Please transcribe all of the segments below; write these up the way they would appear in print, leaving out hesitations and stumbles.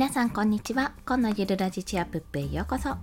皆さんこんにちは。今のゆるラジチアプップへようこそ。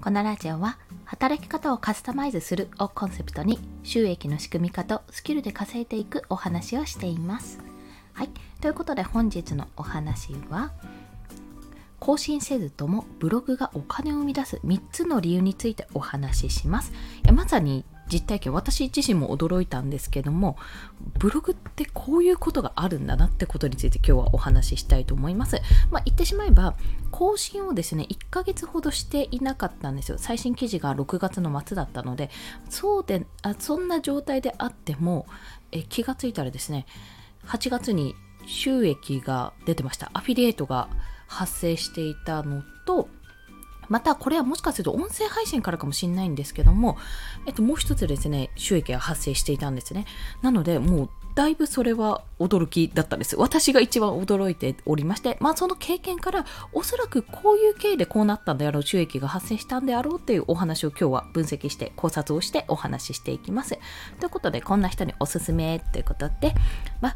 このラジオは働き方をカスタマイズするをコンセプトに収益の仕組み化とスキルで稼いでいくお話をしています。はい、ということで本日のお話は更新せずともブログがお金を生み出す3つの理由についてお話しします。まさに実体験、私自身も驚いたんですけども、ブログってこういうことがあるんだなってことについて今日はお話ししたいと思います。言ってしまえば更新をですね1ヶ月ほどしていなかったんですよ。最新記事が6月の末だったので、そんな状態であっても気がついたらですね8月に収益が出てました。アフィリエイトが発生していたのと、またこれはもしかすると音声配信からかもしれないんですけども、もう一つですね収益が発生していたんですね。なのでもうだいぶそれは驚きだったんです。私が一番驚いておりまして、その経験からおそらくこういう経緯でこうなったんであろう、収益が発生したんであろうというお話を今日は分析して考察をしてお話ししていきます。ということでこんな人におすすめということで、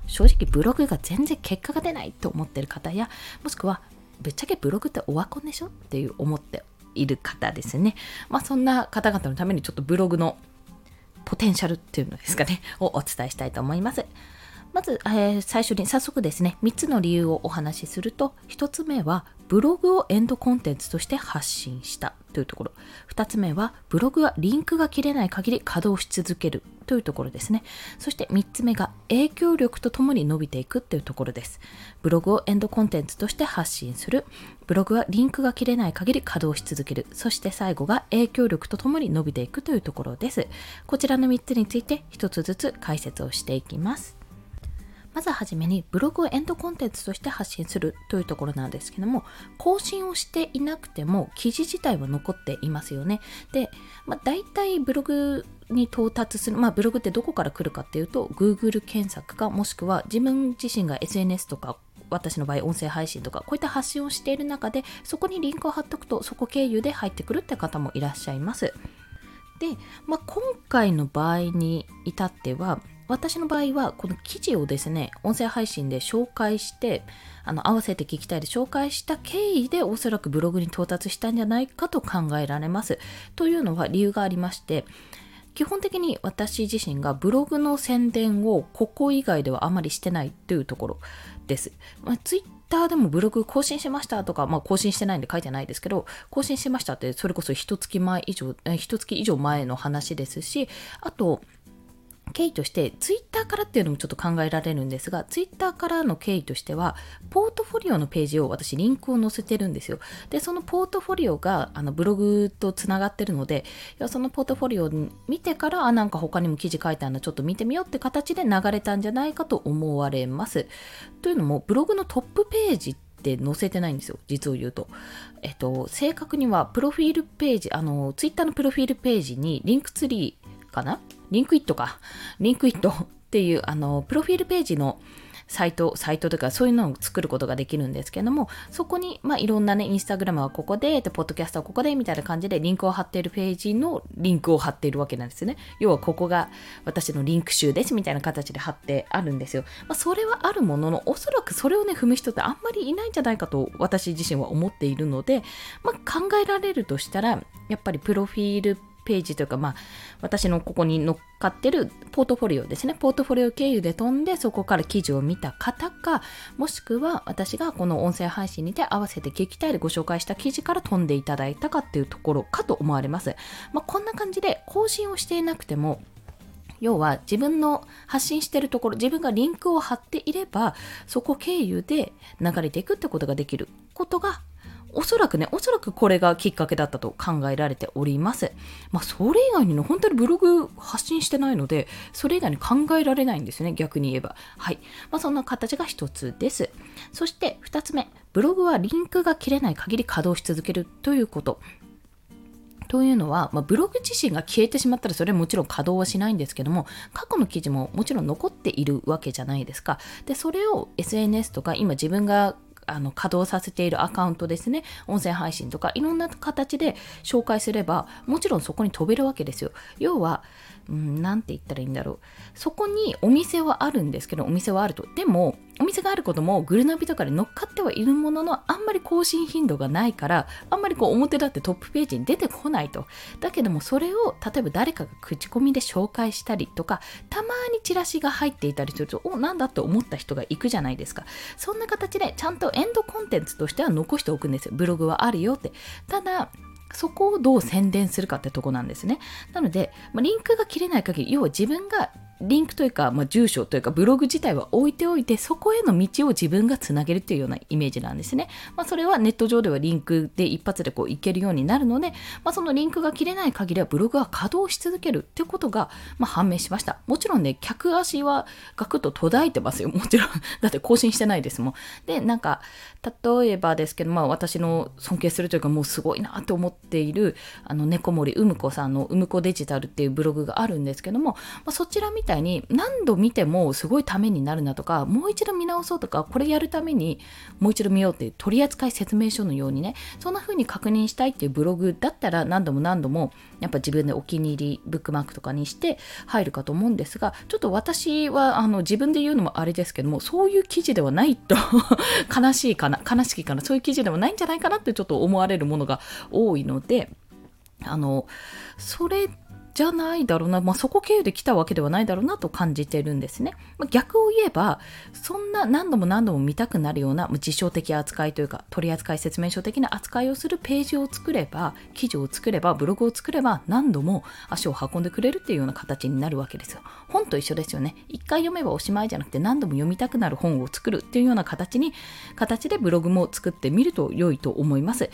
正直ブログが全然結果が出ないと思っている方や、もしくはぶっちゃけブログってオワコンでしょっていう思っている方ですね。そんな方々のためにちょっとブログのポテンシャルっていうのですかねをお伝えしたいと思います。まず、最初に早速ですね3つの理由をお話しすると、1つ目はブログをエンドコンテンツとして発信したというところ、2つ目はブログはリンクが切れない限り稼働し続けるというところですね。そして3つ目が影響力とともに伸びていくというところです。ブログをエンドコンテンツとして発信する、ブログはリンクが切れない限り稼働し続ける、そして最後が影響力とともに伸びていくというところです。こちらの3つについて1つずつ解説をしていきます。まずはじめにブログをエンドコンテンツとして発信するというところなんですけども、更新をしていなくても記事自体は残っていますよね。で、だいたいブログに到達する、ブログってどこから来るかっていうと Google 検索か、もしくは自分自身が SNS とか、私の場合音声配信とかこういった発信をしている中でそこにリンクを貼っておくとそこ経由で入ってくるって方もいらっしゃいます。で、今回の場合に至っては、私の場合はこの記事をですね音声配信で紹介して、合わせて聞きたいで紹介した経緯でおそらくブログに到達したんじゃないかと考えられます。というのは理由がありまして、基本的に私自身がブログの宣伝をここ以外ではあまりしてないというところです。ツイッターでもブログ更新しましたとか、更新してないんで書いてないですけど、更新しましたってそれこそ1月以上前の話ですし、あと経緯としてツイッターからっていうのもちょっと考えられるんですが、ツイッターからの経緯としてはポートフォリオのページを私リンクを載せてるんですよ。でそのポートフォリオがブログとつながってるので、そのポートフォリオを見てから、なんか他にも記事書いてあるのちょっと見てみようって形で流れたんじゃないかと思われます。というのもブログのトップページって載せてないんですよ、実を言うと。正確にはプロフィールページ、ツイッターのプロフィールページにリンクツリーかな、リンクイットっていうプロフィールページのサイトとかそういうのを作ることができるんですけども、そこにいろんなね、インスタグラムはここで、ポッドキャストはここでみたいな感じでリンクを貼っているページのリンクを貼っているわけなんですね。要はここが私のリンク集ですみたいな形で貼ってあるんですよ。それはあるものの、おそらくそれをね踏む人ってあんまりいないんじゃないかと私自身は思っているので、考えられるとしたらやっぱりプロフィールページというか、私のここに乗っかってるポートフォリオですね、ポートフォリオ経由で飛んでそこから記事を見た方か、もしくは私がこの音声配信にて合わせて聞きたいでご紹介した記事から飛んでいただいたかっていうところかと思われます。こんな感じで更新をしていなくても、要は自分の発信しているところ、自分がリンクを貼っていればそこ経由で流れていくってことができることが、おそらくこれがきっかけだったと考えられております。それ以外に本当にブログ発信してないので、それ以外に考えられないんですね、逆に言えば。はい。そんな形が一つです。そして二つ目、ブログはリンクが切れない限り稼働し続けるということ。というのは、ブログ自身が消えてしまったらそれはもちろん稼働はしないんですけども、過去の記事ももちろん残っているわけじゃないですか。でそれを SNS とか、今自分が稼働させているアカウントですね、音声配信とかいろんな形で紹介すればもちろんそこに飛べるわけですよ。要はなんて言ったらいいんだろう。そこにお店はあるんですけど、お店はあると。でもお店があることもグルナビとかで乗っかってはいるものの、あんまり更新頻度がないから、あんまりこう表立ってトップページに出てこないと。だけどもそれを例えば誰かが口コミで紹介したりとか、たまにチラシが入っていたりすると、お、なんだと思った人が行くじゃないですか。そんな形でちゃんとエンドコンテンツとしては残しておくんですよ。ブログはあるよって。ただそこをどう宣伝するかってとこなんですね。なので、リンクが切れない限り、要は自分がリンクというか、住所というかブログ自体は置いておいて、そこへの道を自分がつなげるというようなイメージなんですね。それはネット上ではリンクで一発でこういけるようになるので、そのリンクが切れない限りはブログは稼働し続けるっていうことが、判明しました。もちろんね、客足はガクッと途絶えてますよ。もちろん。だって更新してないですもん。で、なんか、例えばですけど、私の尊敬するというか、もうすごいなと思っている、猫森うむこさんのうむこデジタルっていうブログがあるんですけども、そちらみたいに何度見てもすごいためになるなとか、もう一度見直そうとか、これやるためにもう一度見ようっていう取扱説明書のようにね、そんな風に確認したいっていうブログだったら、何度もやっぱ自分でお気に入りブックマークとかにして入るかと思うんですが、ちょっと私は自分で言うのもあれですけども、そういう記事ではないと悲しいかな、そういう記事ではないんじゃないかなってちょっと思われるものが多いので、それじゃないだろうな、そこ経由で来たわけではないだろうなと感じてるんですね。逆を言えば、そんな何度も見たくなるような事象的扱いというか、取扱説明書的な扱いをするページを作れば、記事を作れば、ブログを作れば、何度も足を運んでくれるっていうような形になるわけですよ。本と一緒ですよね。一回読めばおしまいじゃなくて、何度も読みたくなる本を作るっていうような形でブログも作ってみると良いと思います。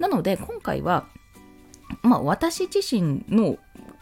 なので今回は、私自身の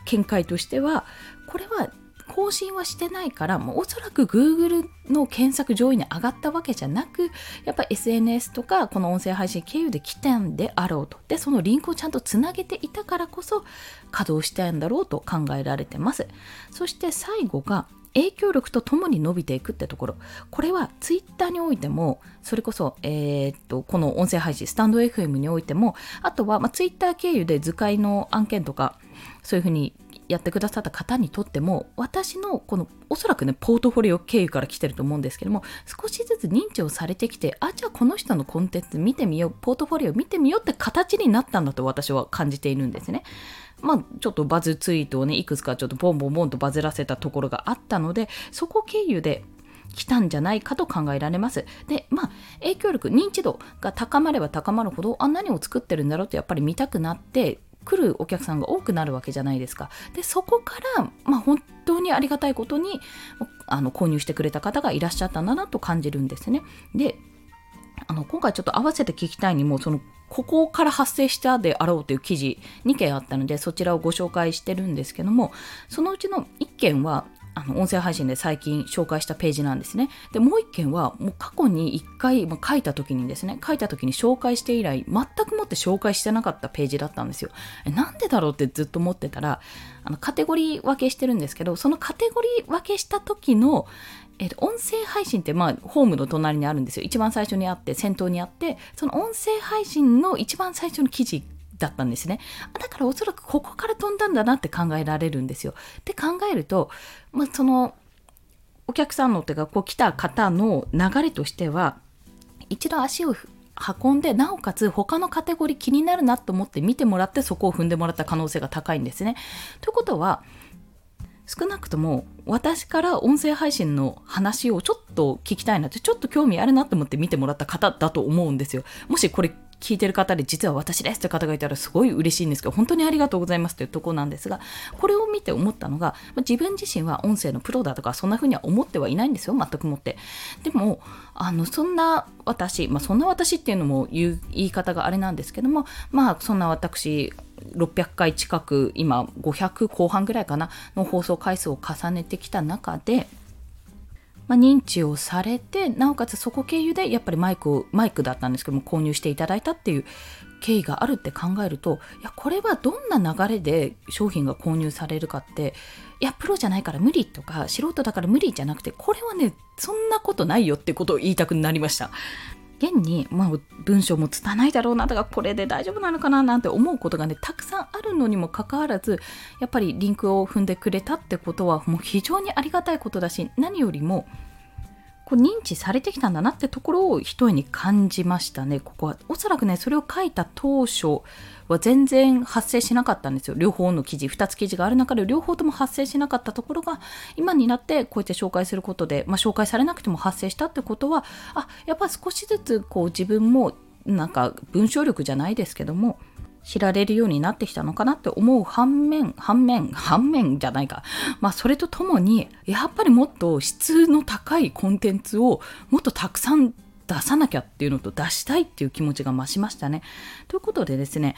見解としては、これは更新はしてないから、おそらく Google の検索上位に上がったわけじゃなく、やっぱ SNS とかこの音声配信経由で来たんであろうと。で、そのリンクをちゃんとつなげていたからこそ稼働したんだろうと考えられてます。そして最後が、影響力とともに伸びていくってところ。これはツイッターにおいても、それこそ、この音声配信スタンド FM においても、あとは、ツイッター経由で図解の案件とか、そういうふうにやってくださった方にとっても、私のこのおそらくね、ポートフォリオ経由から来てると思うんですけども、少しずつ認知をされてきて、じゃあこの人のコンテンツ見てみよう、ポートフォリオ見てみようって形になったんだと私は感じているんですね。ちょっとバズツイートをね、いくつかちょっとボンとバズらせたところがあったので、そこ経由で来たんじゃないかと考えられます。で、影響力、認知度が高まれば高まるほど、何を作ってるんだろうってやっぱり見たくなって来るお客さんが多くなるわけじゃないですか。で、そこから、本当にありがたいことに購入してくれた方がいらっしゃったんだなと感じるんですね。で、今回ちょっと合わせて聞きたいにも、ここから発生したであろうという記事2件あったので、そちらをご紹介してるんですけども、そのうちの1件は音声配信で最近紹介したページなんですね。で、もう1件はもう過去に1回、書いた時に紹介して以来、全くもって紹介してなかったページだったんですよ。なんでだろうってずっと思ってたら、カテゴリー分けしてるんですけど、そのカテゴリー分けした時の音声配信って、ホームの隣にあるんですよ。一番最初にあって、先頭にあって、その音声配信の一番最初の記事だったんですね。だからおそらくここから飛んだんだなって考えられるんですよ。って考えると、そのお客さんの、来た方の流れとしては、一度足を運んで、なおかつ他のカテゴリー気になるなと思って見てもらって、そこを踏んでもらった可能性が高いんですね。ということは、少なくとも私から音声配信の話をちょっと聞きたいなって、ちょっと興味あるなと思って見てもらった方だと思うんですよ。もしこれ聞いてる方で、実は私ですって方がいたらすごい嬉しいんですけど、本当にありがとうございますというところなんですが、これを見て思ったのが、自分自身は音声のプロだとか、そんな風には思ってはいないんですよ。全くもって。でも、そんな私っていうのも言い方があれなんですけども、そんな私、600回近く、今500後半ぐらいかなの放送回数を重ねてきた中で、認知をされて、なおかつそこ経由でやっぱりマイクだったんですけども、購入していただいたっていう経緯があるって考えると、これはどんな流れで商品が購入されるかって、プロじゃないから無理とか、素人だから無理じゃなくて、これはね、そんなことないよってことを言いたくなりました。現に、文章も拙いだろうなとか、これで大丈夫なのかななんて思うことがね、たくさんあるのにもかかわらず、やっぱりリンクを踏んでくれたってことはもう非常にありがたいことだし、何よりも認知されてきたんだなってところを一重に感じましたね。ここはおそらくね、それを書いた当初は全然発生しなかったんですよ。両方の記事、2つ記事がある中で両方とも発生しなかったところが、今になってこうやって紹介することで、紹介されなくても発生したってことは、やっぱ少しずつこう自分もなんか文章力じゃないですけども知られるようになってきたのかなって思う反面じゃないか、それとともにやっぱりもっと質の高いコンテンツをもっとたくさん出さなきゃっていうのと、出したいっていう気持ちが増しましたね。ということでですね、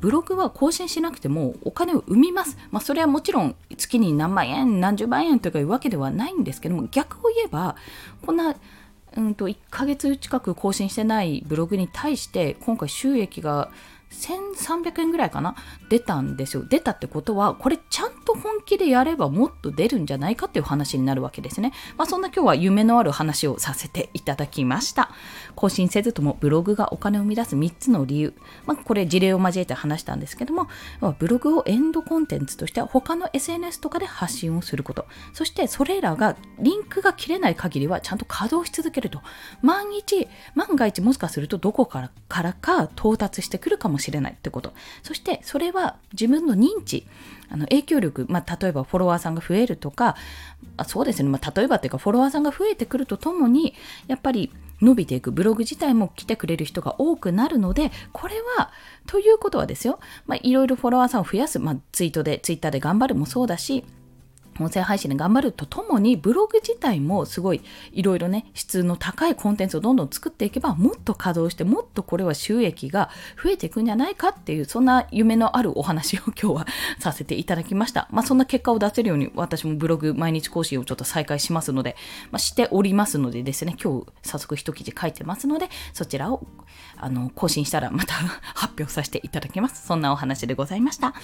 ブログは更新しなくてもお金を生みます。それはもちろん月に何万円何十万円とかいうわけではないんですけども、逆を言えばこんな1ヶ月近く更新してないブログに対して、今回収益が1300円ぐらいかな出たんですよ。出たってことは、これちゃんと本気でやればもっと出るんじゃないかっていう話になるわけですね。そんな今日は夢のある話をさせていただきました。更新せずともブログがお金を生み出す3つの理由、これ事例を交えて話したんですけども、ブログをエンドコンテンツとして他の SNS とかで発信をすること、そしてそれらがリンクが切れない限りはちゃんと稼働し続けると、万が一もしかするとどこからか到達してくるかもしれないってこと、そしてそれは自分の認知、影響力、例えばフォロワーさんが増えるとか、そうですね、例えばというかフォロワーさんが増えてくるとともにやっぱり伸びていく、ブログ自体も来てくれる人が多くなるので、これはということはですよ、いろいろフォロワーさんを増やす、ツイッターで頑張るもそうだし、音声配信で頑張るとともにブログ自体もすごいいろいろね、質の高いコンテンツをどんどん作っていけばもっと稼働して、もっとこれは収益が増えていくんじゃないかっていう、そんな夢のあるお話を今日はさせていただきました。そんな結果を出せるように私もブログ毎日更新をちょっと再開しますので、しておりますのでですね、今日早速一記事書いてますので、そちらを更新したらまた発表させていただきます。そんなお話でございました。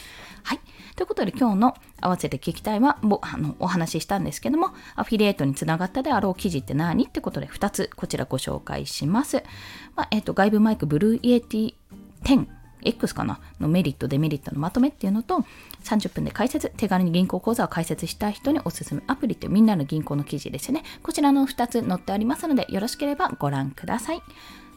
はい、ということで今日の合わせて聞きたいはお話ししたんですけども、アフィリエイトにつながったであろう記事って何ってことで2つこちらご紹介します。外部マイクブルーイエティ 10X かなのメリットデメリットのまとめっていうのと、30分で解説、手軽に銀行口座を開設したい人におすすめアプリってみんなの銀行の記事ですね。こちらの2つ載っておりますので、よろしければご覧ください。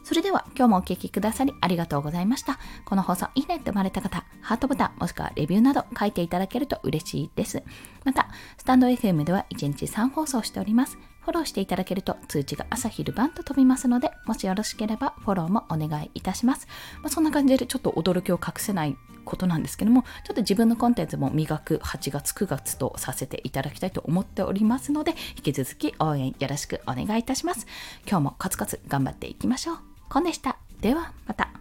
それでは今日もお聞きくださりありがとうございました。この放送いいねって思われた方、ハートボタンもしくはレビューなど書いていただけると嬉しいです。またスタンド FM では1日3放送しております。フォローしていただけると通知が朝昼晩と飛びますので、もしよろしければフォローもお願いいたします。そんな感じでちょっと驚きを隠せないことなんですけども、ちょっと自分のコンテンツも磨く8月9月とさせていただきたいと思っておりますので、引き続き応援よろしくお願いいたします。今日もコツコツ頑張っていきましょう。コンでした。ではまた。